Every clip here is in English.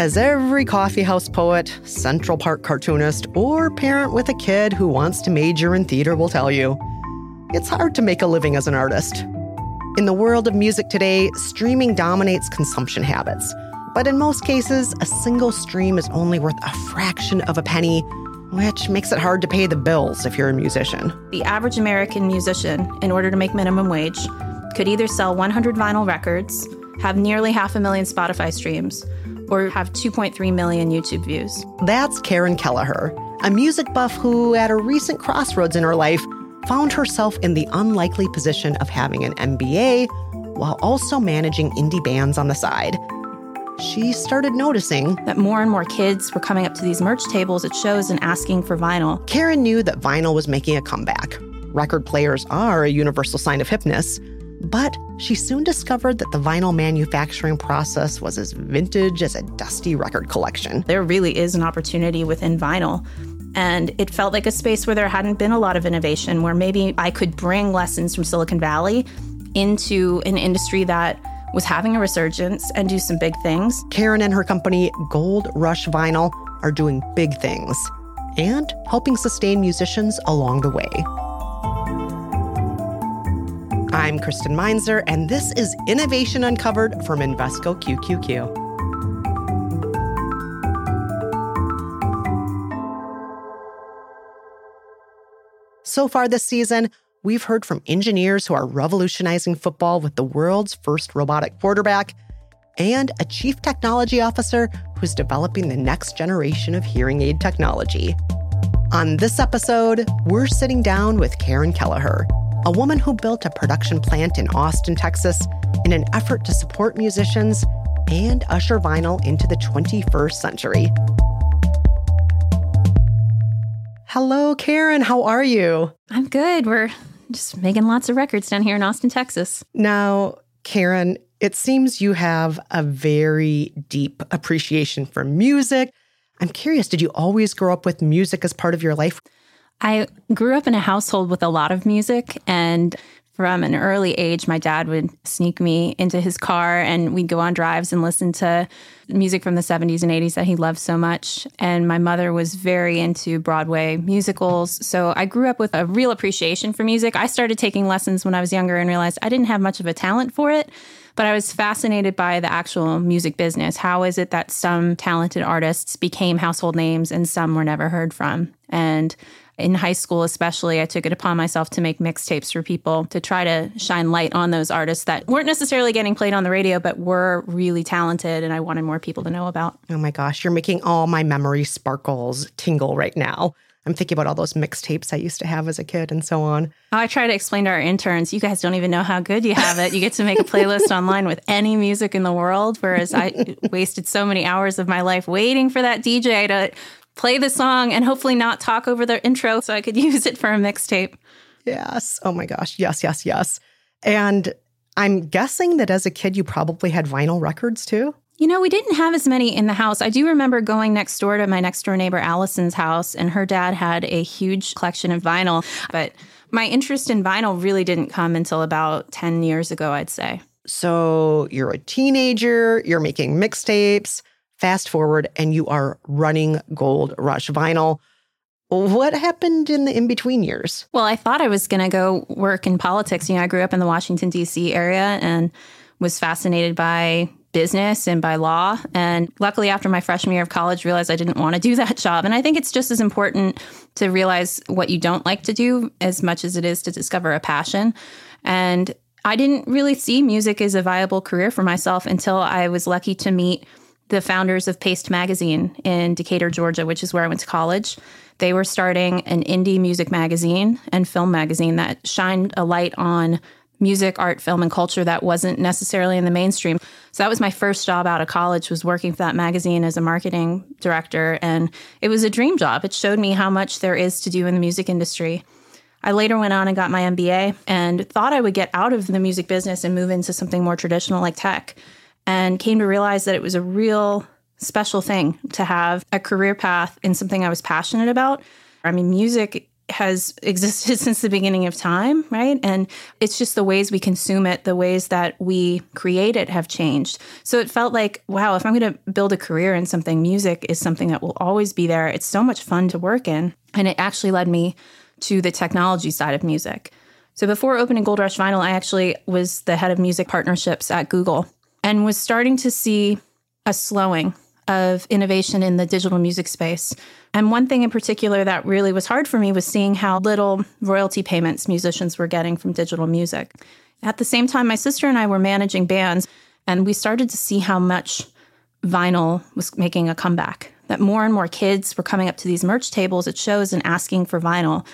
As every coffeehouse poet, Central Park cartoonist, or parent with a kid who wants to major in theater will tell you, it's hard to make a living as an artist. In the world of music today, streaming dominates consumption habits. But in most cases, a single stream is only worth a fraction of a penny, which makes it hard to pay the bills if you're a musician. The average American musician, in order to make minimum wage, could either sell 100 vinyl records, have nearly 500,000 Spotify streams, or have 2.3 million YouTube views. That's Karen Kelleher, a music buff who, at a recent crossroads in her life, found herself in the unlikely position of having an MBA while also managing indie bands on the side. She started noticing that more and more kids were coming up to these merch tables at shows and asking for vinyl. Karen knew that vinyl was making a comeback. Record players are a universal sign of hipness, but she soon discovered that the vinyl manufacturing process was as vintage as a dusty record collection. There really is an opportunity within vinyl. And it felt like a space where there hadn't been a lot of innovation, where maybe I could bring lessons from Silicon Valley into an industry that was having a resurgence and do some big things. Karen and her company, Gold Rush Vinyl, are doing big things and helping sustain musicians along the way. I'm Kristen Meinzer, and this is Innovation Uncovered from Invesco QQQ. So far this season, we've heard from engineers who are revolutionizing football with the world's first robotic quarterback and a chief technology officer who's developing the next generation of hearing aid technology. On this episode, we're sitting down with Karen Kelleher, a woman who built a production plant in Austin, Texas, in an effort to support musicians and usher vinyl into the 21st century. Hello, Karen. How are you? I'm good. We're just making lots of records down here in Austin, Texas. Now, Karen, it seems you have a very deep appreciation for music. I'm curious, did you always grow up with music as part of your life? I grew up in a household with a lot of music, and from an early age, my dad would sneak me into his car and we'd go on drives and listen to music from the 70s and 80s that he loved so much. And my mother was very into Broadway musicals. So I grew up with a real appreciation for music. I started taking lessons when I was younger and realized I didn't have much of a talent for it, but I was fascinated by the actual music business. How is it that some talented artists became household names and some were never heard from? And in high school especially, I took it upon myself to make mixtapes for people to try to shine light on those artists that weren't necessarily getting played on the radio, but were really talented and I wanted more people to know about. Oh my gosh, you're making all my memory sparkles tingle right now. I'm thinking about all those mixtapes I used to have as a kid and so on. Oh, I try to explain to our interns, you guys don't even know how good you have it. You get to make a playlist online with any music in the world, whereas I wasted so many hours of my life waiting for that DJ to play the song and hopefully not talk over the intro so I could use it for a mixtape. Yes. Oh my gosh. Yes, yes, yes. And I'm guessing that as a kid, you probably had vinyl records too? You know, we didn't have as many in the house. I do remember going next door to my next door neighbor Allison's house, and her dad had a huge collection of vinyl. But my interest in vinyl really didn't come until about 10 years ago, I'd say. So you're a teenager, you're making mixtapes. Fast forward, and you are running Gold Rush Vinyl. What happened in the in-between years? Well, I thought I was going to go work in politics. You know, I grew up in the Washington, D.C. area and was fascinated by business and by law. And luckily, after my freshman year of college, realized I didn't want to do that job. And I think it's just as important to realize what you don't like to do as much as it is to discover a passion. And I didn't really see music as a viable career for myself until I was lucky to meet the founders of Paste Magazine in Decatur, Georgia, which is where I went to college. They were starting an indie music magazine and film magazine that shined a light on music, art, film, and culture that wasn't necessarily in the mainstream. So that was my first job out of college, was working for that magazine as a marketing director. And it was a dream job. It showed me how much there is to do in the music industry. I later went on and got my MBA and thought I would get out of the music business and move into something more traditional like tech. And came to realize that it was a real special thing to have a career path in something I was passionate about. I mean, music has existed since the beginning of time, right? And it's just the ways we consume it, the ways that we create it have changed. So it felt like, wow, if I'm going to build a career in something, music is something that will always be there. It's so much fun to work in. And it actually led me to the technology side of music. So before opening Gold Rush Vinyl, I actually was the head of music partnerships at Google and was starting to see a slowing of innovation in the digital music space. And one thing in particular that really was hard for me was seeing how little royalty payments musicians were getting from digital music. At the same time, my sister and I were managing bands, and we started to see how much vinyl was making a comeback, that more and more kids were coming up to these merch tables at shows and asking for vinyl.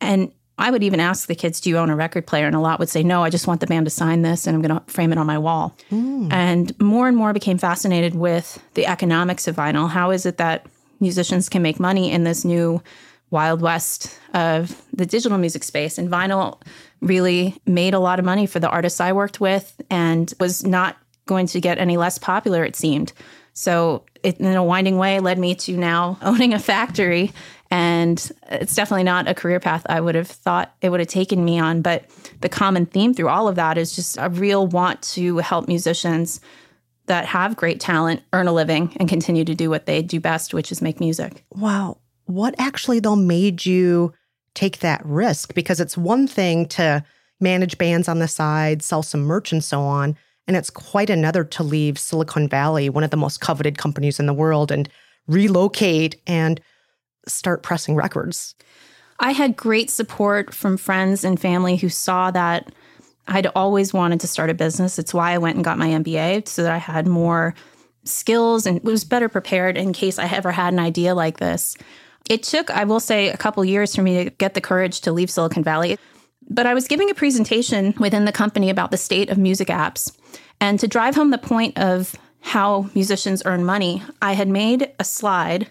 And I would even ask the kids, do you own a record player? And a lot would say, no, I just want the band to sign this and I'm going to frame it on my wall. And more became fascinated with the economics of vinyl. How is it that musicians can make money in this new Wild West of the digital music space? And vinyl really made a lot of money for the artists I worked with and was not going to get any less popular, it seemed. So it, in a winding way, led me to now owning a factory. And it's definitely not a career path I would have thought it would have taken me on. But the common theme through all of that is just a real want to help musicians that have great talent earn a living and continue to do what they do best, which is make music. Wow. What actually, though, made you take that risk? Because it's one thing to manage bands on the side, sell some merch and so on. And it's quite another to leave Silicon Valley, one of the most coveted companies in the world, and relocate and start pressing records. I had great support from friends and family who saw that I'd always wanted to start a business. It's why I went and got my MBA, so that I had more skills and was better prepared in case I ever had an idea like this. It took, I will say, a couple years for me to get the courage to leave Silicon Valley. But I was giving a presentation within the company about the state of music apps. And to drive home the point of how musicians earn money, I had made a slide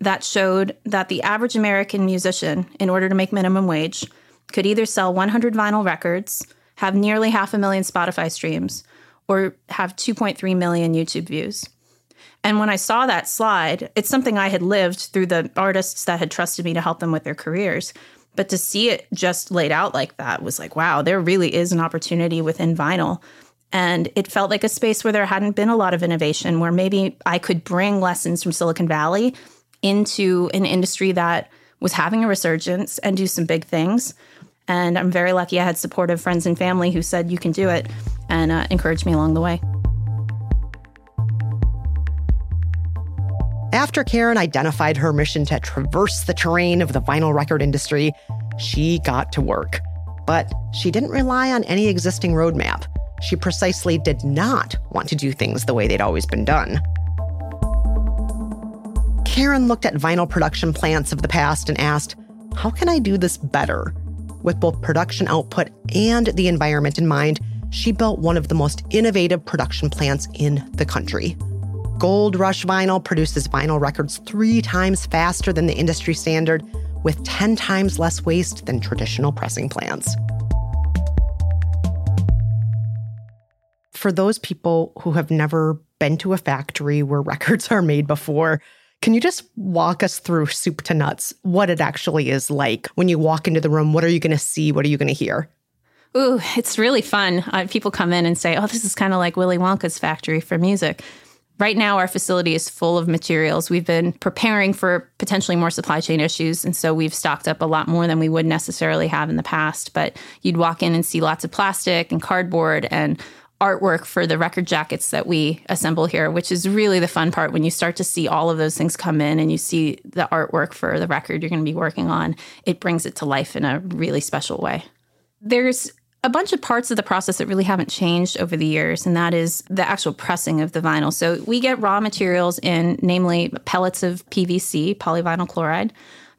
that showed that the average American musician, in order to make minimum wage, could either sell 100 vinyl records, have nearly 500,000 Spotify streams, or have 2.3 million YouTube views. And when I saw that slide, it's something I had lived through the artists that had trusted me to help them with their careers. But to see it just laid out like that was like, wow, there really is an opportunity within vinyl. And it felt like a space where there hadn't been a lot of innovation, where maybe I could bring lessons from Silicon Valley into an industry that was having a resurgence and do some big things. And I'm very lucky I had supportive friends and family who said, you can do it, and encouraged me along the way. After Karen identified her mission to traverse the terrain of the vinyl record industry, she got to work. But she didn't rely on any existing roadmap. She precisely did not want to do things the way they'd always been done. Karen looked at vinyl production plants of the past and asked, how can I do this better? With both production output and the environment in mind, she built one of the most innovative production plants in the country. Gold Rush Vinyl produces vinyl records 3 times faster than the industry standard, with 10 times less waste than traditional pressing plants. For those people who have never been to a factory where records are made before, can you just walk us through soup to nuts, what it actually is like? When you walk into the room, what are you going to see? What are you going to hear? Ooh, it's really fun. People come in and say, oh, this is kind of like Willy Wonka's factory for music. Right now, our facility is full of materials. We've been preparing for potentially more supply chain issues, and so we've stocked up a lot more than we would necessarily have in the past. But you'd walk in and see lots of plastic and cardboard and artwork for the record jackets that we assemble here, which is really the fun part. When you start to see all of those things come in and you see the artwork for the record you're going to be working on, it brings it to life in a really special way. There's a bunch of parts of the process that really haven't changed over the years, and that is the actual pressing of the vinyl. So we get raw materials in, namely pellets of PVC, polyvinyl chloride,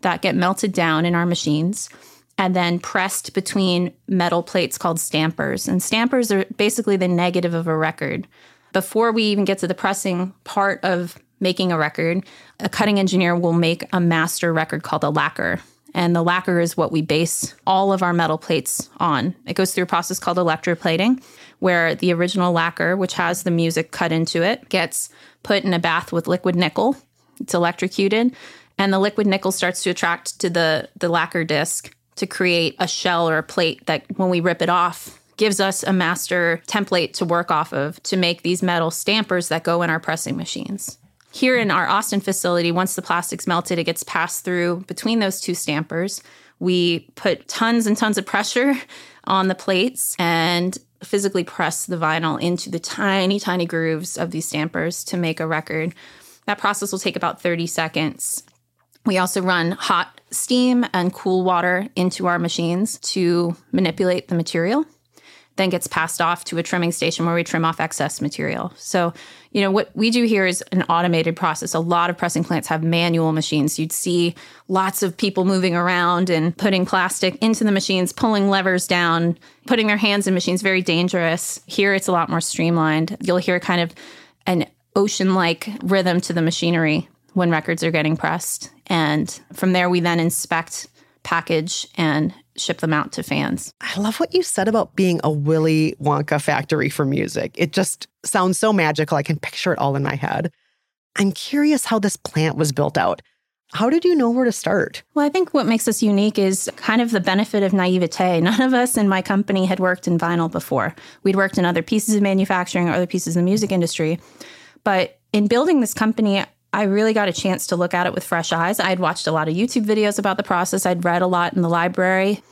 that get melted down in our machines and then pressed between metal plates called stampers. And stampers are basically the negative of a record. Before we even get to the pressing part of making a record, a cutting engineer will make a master record called a lacquer. And the lacquer is what we base all of our metal plates on. It goes through a process called electroplating, where the original lacquer, which has the music cut into it, gets put in a bath with liquid nickel. It's electrocuted. And the liquid nickel starts to attract to the lacquer disc to create a shell or a plate that, when we rip it off, gives us a master template to work off of to make these metal stampers that go in our pressing machines. Here in our Austin facility, once the plastic's melted, it gets passed through between those two stampers. We put tons and tons of pressure on the plates and physically press the vinyl into the tiny, tiny grooves of these stampers to make a record. That process will take about 30 seconds. We also run hot steam and cool water into our machines to manipulate the material. Then gets passed off to a trimming station where we trim off excess material. So, you know, what we do here is an automated process. A lot of pressing plants have manual machines. You'd see lots of people moving around and putting plastic into the machines, pulling levers down, putting their hands in machines, very dangerous. Here, it's a lot more streamlined. You'll hear kind of an ocean-like rhythm to the machinery when records are getting pressed. And from there, we then inspect, package, and ship them out to fans. I love what you said about being a Willy Wonka factory for music. It just sounds so magical. I can picture it all in my head. I'm curious how this plant was built out. How did you know where to start? Well, I think what makes us unique is kind of the benefit of naivete. None of us in my company had worked in vinyl before. We'd worked in other pieces of manufacturing or other pieces of the music industry. But in building this company, I really got a chance to look at it with fresh eyes. I'd watched a lot of YouTube videos about the process. I'd read a lot in the library.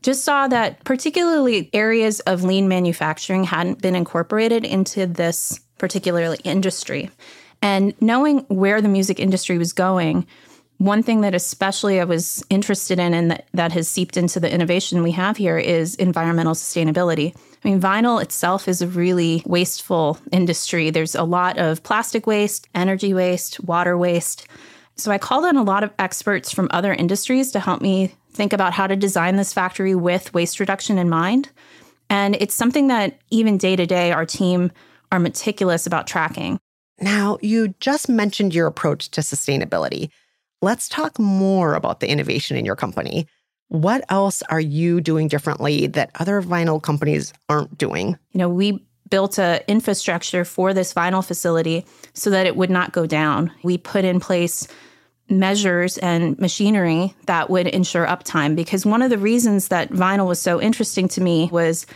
Just saw that particularly areas of lean manufacturing hadn't been incorporated into this particular industry. And knowing where the music industry was going, one thing that especially I was interested in and that has seeped into the innovation we have here is environmental sustainability. I mean, vinyl itself is a really wasteful industry. There's a lot of plastic waste, energy waste, water waste. So I called on a lot of experts from other industries to help me think about how to design this factory with waste reduction in mind. And it's something that even day to day, our team are meticulous about tracking. Now, you just mentioned your approach to sustainability. Let's talk more about the innovation in your company. What else are you doing differently that other vinyl companies aren't doing? You know, we built an infrastructure for this vinyl facility so that it would not go down. We put in place measures and machinery that would ensure uptime, because one of the reasons that vinyl was so interesting to me was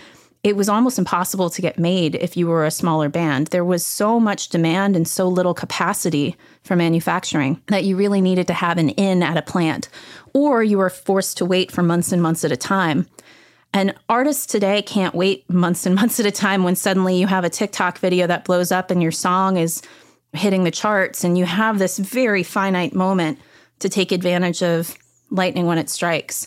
it was almost impossible to get made if you were a smaller band. There was so much demand and so little capacity for manufacturing that you really needed to have an in at a plant, or you were forced to wait for months and months at a time. And artists today can't wait months and months at a time when suddenly you have a TikTok video that blows up and your song is hitting the charts and you have this very finite moment to take advantage of lightning when it strikes.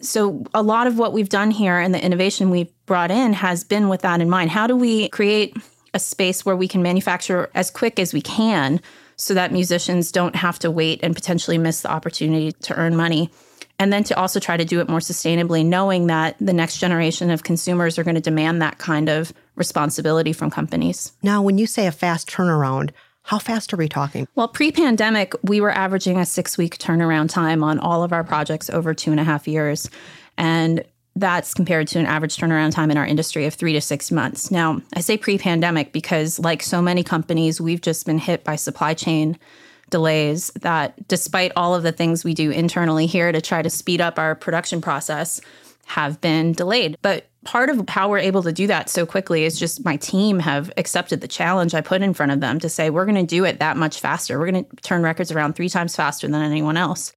So a lot of what we've done here and the innovation we've brought in has been with that in mind. How do we create a space where we can manufacture as quick as we can so that musicians don't have to wait and potentially miss the opportunity to earn money? And then to also try to do it more sustainably, knowing that the next generation of consumers are going to demand that kind of responsibility from companies. Now, when you say a fast turnaround, how fast are we talking? Well, pre-pandemic, we were averaging a 6-week turnaround time on all of our projects over 2.5 years. And that's compared to an average turnaround time in our industry of 3 to 6 months. Now, I say pre-pandemic because like so many companies, we've just been hit by supply chain delays that, despite all of the things we do internally here to try to speed up our production process, have been delayed. But part of how we're able to do that so quickly is just my team have accepted the challenge I put in front of them to say, we're going to do it that much faster. We're going to turn records around 3 times faster than anyone else.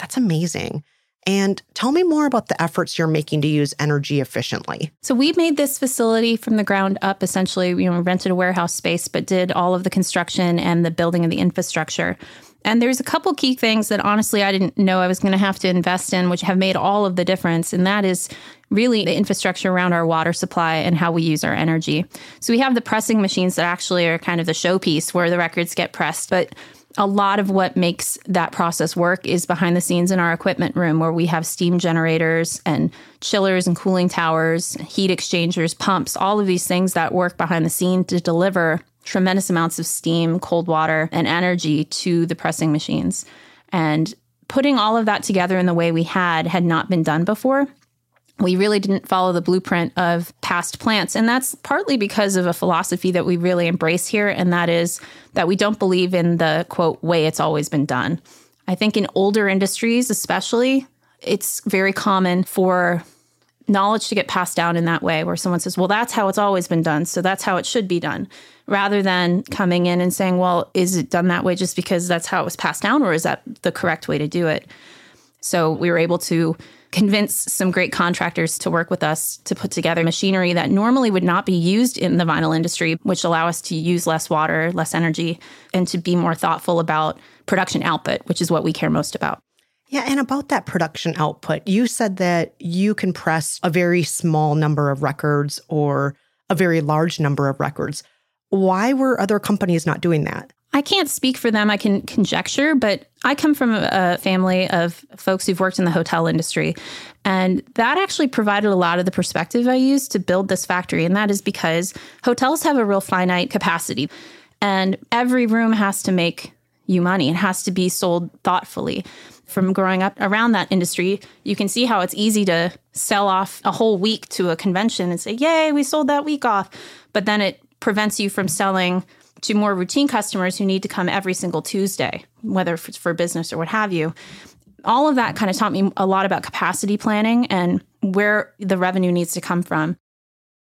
That's amazing. And tell me more about the efforts you're making to use energy efficiently. So we made this facility from the ground up, essentially. You know, rented a warehouse space, but did all of the construction and the building of the infrastructure. And there's a couple key things that honestly I didn't know I was going to have to invest in, which have made all of the difference. And that is really the infrastructure around our water supply and how we use our energy. So we have the pressing machines that actually are kind of the showpiece where the records get pressed. But a lot of what makes that process work is behind the scenes in our equipment room, where we have steam generators and chillers and cooling towers, heat exchangers, pumps, all of these things that work behind the scene to deliver tremendous amounts of steam, cold water, and energy to the pressing machines. And putting all of that together in the way we had not been done before. We really didn't follow the blueprint of past plants. And that's partly because of a philosophy that we really embrace here. And that is that we don't believe in the, quote, way it's always been done. I think in older industries especially, it's very common for knowledge to get passed down in that way where someone says, well, that's how it's always been done, so that's how it should be done, rather than coming in and saying, well, is it done that way just because that's how it was passed down, or is that the correct way to do it? So we were able to convince some great contractors to work with us to put together machinery that normally would not be used in the vinyl industry, which allow us to use less water, less energy, and to be more thoughtful about production output, which is what we care most about. Yeah, and about that production output, you said that you can press a very small number of records or a very large number of records. Why were other companies not doing that? I can't speak for them. I can conjecture, but I come from a family of folks who've worked in the hotel industry. And that actually provided a lot of the perspective I used to build this factory. And that is because hotels have a real finite capacity. And every room has to make you money. It has to be sold thoughtfully. From growing up around that industry, you can see how it's easy to sell off a whole week to a convention and say, yay, we sold that week off. But then it prevents you from selling to more routine customers who need to come every single Tuesday, whether for business or what have you. All of that kind of taught me a lot about capacity planning and where the revenue needs to come from.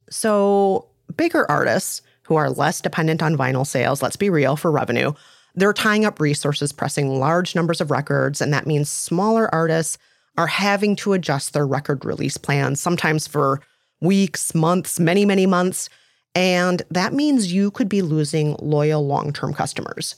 So bigger artists who are less dependent on vinyl sales, let's be real, for revenue, they're tying up resources, pressing large numbers of records, and that means smaller artists are having to adjust their record release plans, sometimes for weeks, months, many, many months. And that means you could be losing loyal long-term customers.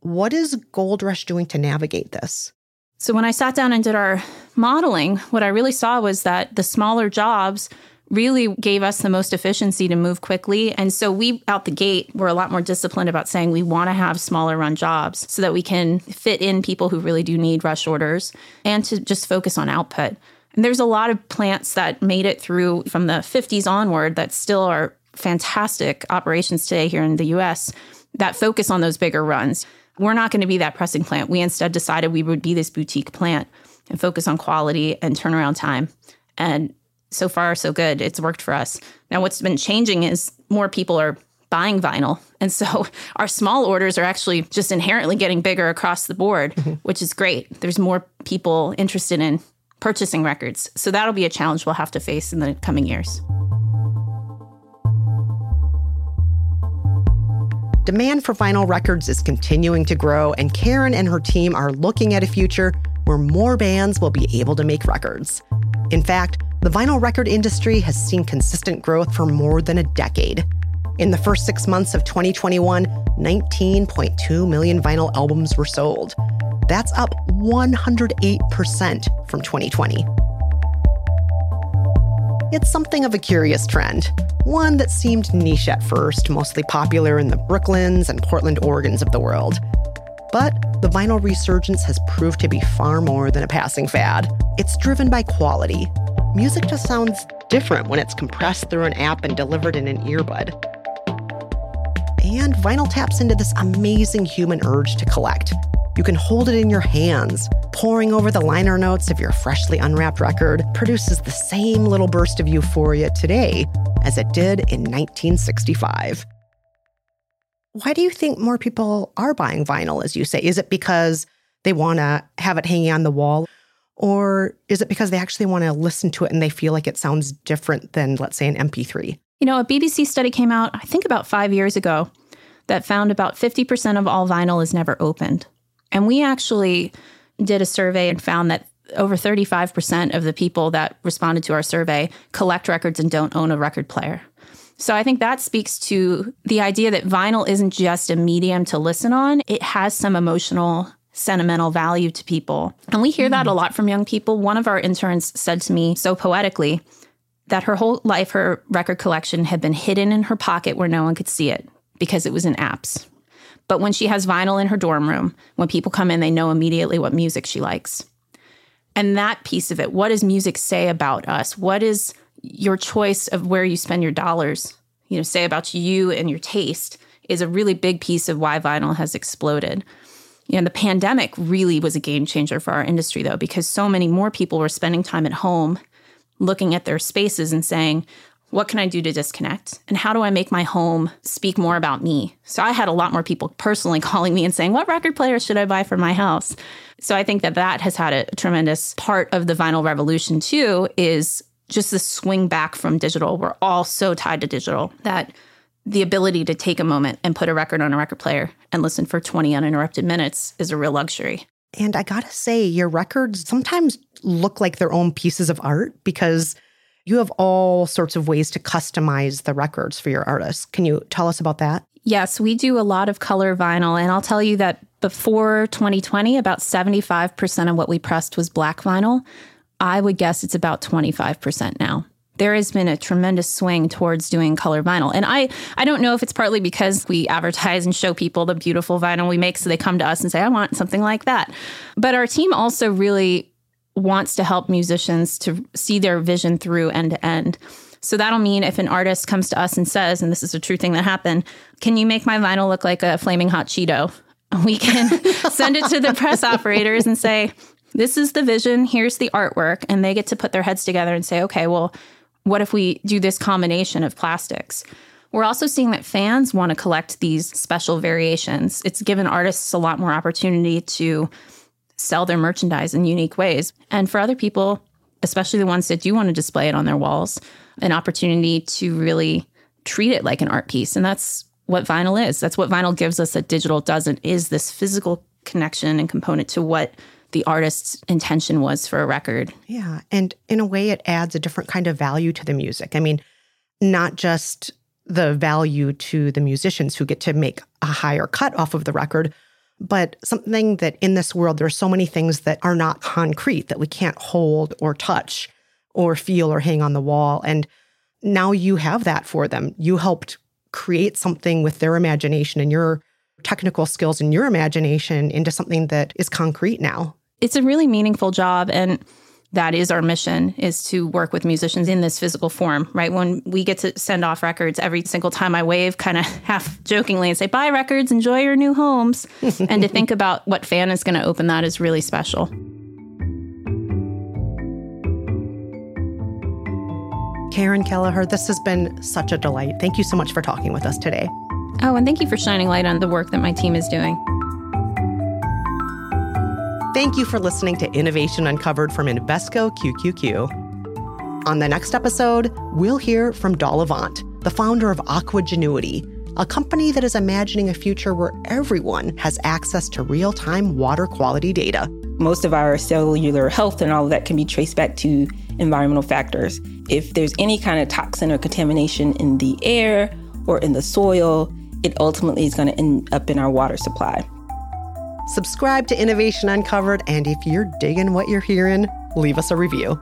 What is Gold Rush doing to navigate this? So when I sat down and did our modeling, what I really saw was that the smaller jobs really gave us the most efficiency to move quickly. And so we, out the gate, were a lot more disciplined about saying we want to have smaller run jobs so that we can fit in people who really do need rush orders and to just focus on output. And there's a lot of plants that made it through from the 50s onward that still are fantastic operations today here in the U.S. that focus on those bigger runs. We're not going to be that pressing plant. We instead decided we would be this boutique plant and focus on quality and turnaround time. And so far, so good. It's worked for us. Now, what's been changing is more people are buying vinyl. And so our small orders are actually just inherently getting bigger across the board, which is great. There's more people interested in purchasing records. So that'll be a challenge we'll have to face in the coming years. Demand for vinyl records is continuing to grow, and Karen and her team are looking at a future where more bands will be able to make records. In fact, the vinyl record industry has seen consistent growth for more than a decade. In the first 6 months of 2021, 19.2 million vinyl albums were sold. That's up 108% from 2020. It's something of a curious trend, one that seemed niche at first, mostly popular in the Brooklyns and Portland, Oregons of the world. But the vinyl resurgence has proved to be far more than a passing fad. It's driven by quality. Music just sounds different when it's compressed through an app and delivered in an earbud. And vinyl taps into this amazing human urge to collect. You can hold it in your hands. Poring over the liner notes of your freshly unwrapped record produces the same little burst of euphoria today as it did in 1965. Why do you think more people are buying vinyl, as you say? Is it because they want to have it hanging on the wall? Or is it because they actually want to listen to it and they feel like it sounds different than, let's say, an MP3? You know, a BBC study came out, I think about 5 years ago, that found about 50% of all vinyl is never opened. And we actually did a survey and found that over 35% of the people that responded to our survey collect records and don't own a record player. So I think that speaks to the idea that vinyl isn't just a medium to listen on. It has some emotional, sentimental value to people. And we hear that a lot from young people. One of our interns said to me so poetically that her whole life, her record collection had been hidden in her pocket where no one could see it because it was in apps. But when she has vinyl in her dorm room, when people come in, they know immediately what music she likes. And that piece of it, what does music say about us? What is your choice of where you spend your dollars, you know, say about you and your taste, is a really big piece of why vinyl has exploded. You know, the pandemic really was a game changer for our industry, though, because so many more people were spending time at home looking at their spaces and saying, What can I do to disconnect? And how do I make my home speak more about me? So I had a lot more people personally calling me and saying, what record player should I buy for my house? So I think that that has had a tremendous part of the vinyl revolution too, is just the swing back from digital. We're all so tied to digital that the ability to take a moment and put a record on a record player and listen for 20 uninterrupted minutes is a real luxury. And I gotta say, your records sometimes look like their own pieces of art because you have all sorts of ways to customize the records for your artists. Can you tell us about that? Yes, we do a lot of color vinyl. And I'll tell you that before 2020, about 75% of what we pressed was black vinyl. I would guess it's about 25% now. There has been a tremendous swing towards doing color vinyl. And I don't know if it's partly because we advertise and show people the beautiful vinyl we make, so they come to us and say, I want something like that. But our team also really wants to help musicians to see their vision through end to end. So that'll mean if an artist comes to us and says, and this is a true thing that happened, can you make my vinyl look like a flaming hot Cheeto? We can send it to the press operators and say, this is the vision, here's the artwork. And they get to put their heads together and say, okay, well, what if we do this combination of plastics? We're also seeing that fans want to collect these special variations. It's given artists a lot more opportunity to sell their merchandise in unique ways. And for other people, especially the ones that do want to display it on their walls, an opportunity to really treat it like an art piece. And that's what vinyl is. That's what vinyl gives us that digital doesn't, is this physical connection and component to what the artist's intention was for a record. Yeah. And in a way, it adds a different kind of value to the music. I mean, not just the value to the musicians who get to make a higher cut off of the record, but something that in this world, there are so many things that are not concrete, that we can't hold or touch or feel or hang on the wall. And now you have that for them. You helped create something with their imagination and your technical skills and your imagination into something that is concrete now. It's a really meaningful job. And that is our mission, is to work with musicians in this physical form, right? When we get to send off records, every single time I wave kind of half jokingly and say, buy records, enjoy your new homes. And to think about what fan is going to open that is really special. Karen Kelleher, this has been such a delight. Thank you so much for talking with us today. Oh, and thank you for shining light on the work that my team is doing. Thank you for listening to Innovation Uncovered from Invesco QQQ. On the next episode, we'll hear from Dallavant, the founder of Aquagenuity, a company that is imagining a future where everyone has access to real-time water quality data. Most of our cellular health and all of that can be traced back to environmental factors. If there's any kind of toxin or contamination in the air or in the soil, it ultimately is going to end up in our water supply. Subscribe to Innovation Uncovered, and if you're digging what you're hearing, leave us a review.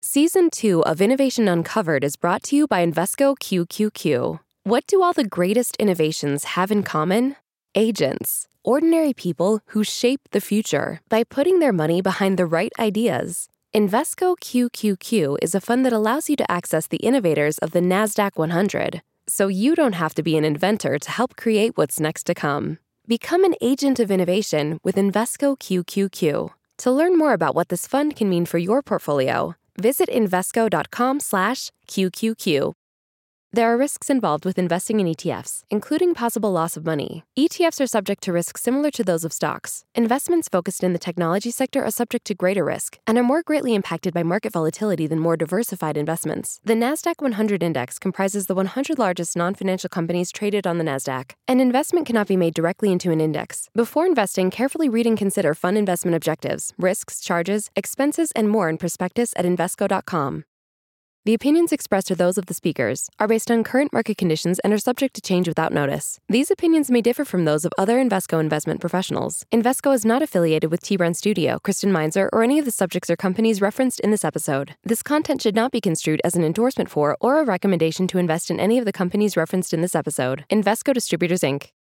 Season 2 of Innovation Uncovered is brought to you by Invesco QQQ. What do all the greatest innovations have in common? Agents, ordinary people who shape the future by putting their money behind the right ideas. Invesco QQQ is a fund that allows you to access the innovators of the NASDAQ 100, so you don't have to be an inventor to help create what's next to come. Become an agent of innovation with Invesco QQQ. To learn more about what this fund can mean for your portfolio, visit Invesco.com/QQQ. There are risks involved with investing in ETFs, including possible loss of money. ETFs are subject to risks similar to those of stocks. Investments focused in the technology sector are subject to greater risk and are more greatly impacted by market volatility than more diversified investments. The NASDAQ 100 Index comprises the 100 largest non-financial companies traded on the NASDAQ. An investment cannot be made directly into an index. Before investing, carefully read and consider fund investment objectives, risks, charges, expenses, and more in prospectus at Invesco.com. The opinions expressed are those of the speakers, are based on current market conditions, and are subject to change without notice. These opinions may differ from those of other Invesco investment professionals. Invesco is not affiliated with T. Brown Studio, Kristen Meinzer, or any of the subjects or companies referenced in this episode. This content should not be construed as an endorsement for or a recommendation to invest in any of the companies referenced in this episode. Invesco Distributors, Inc.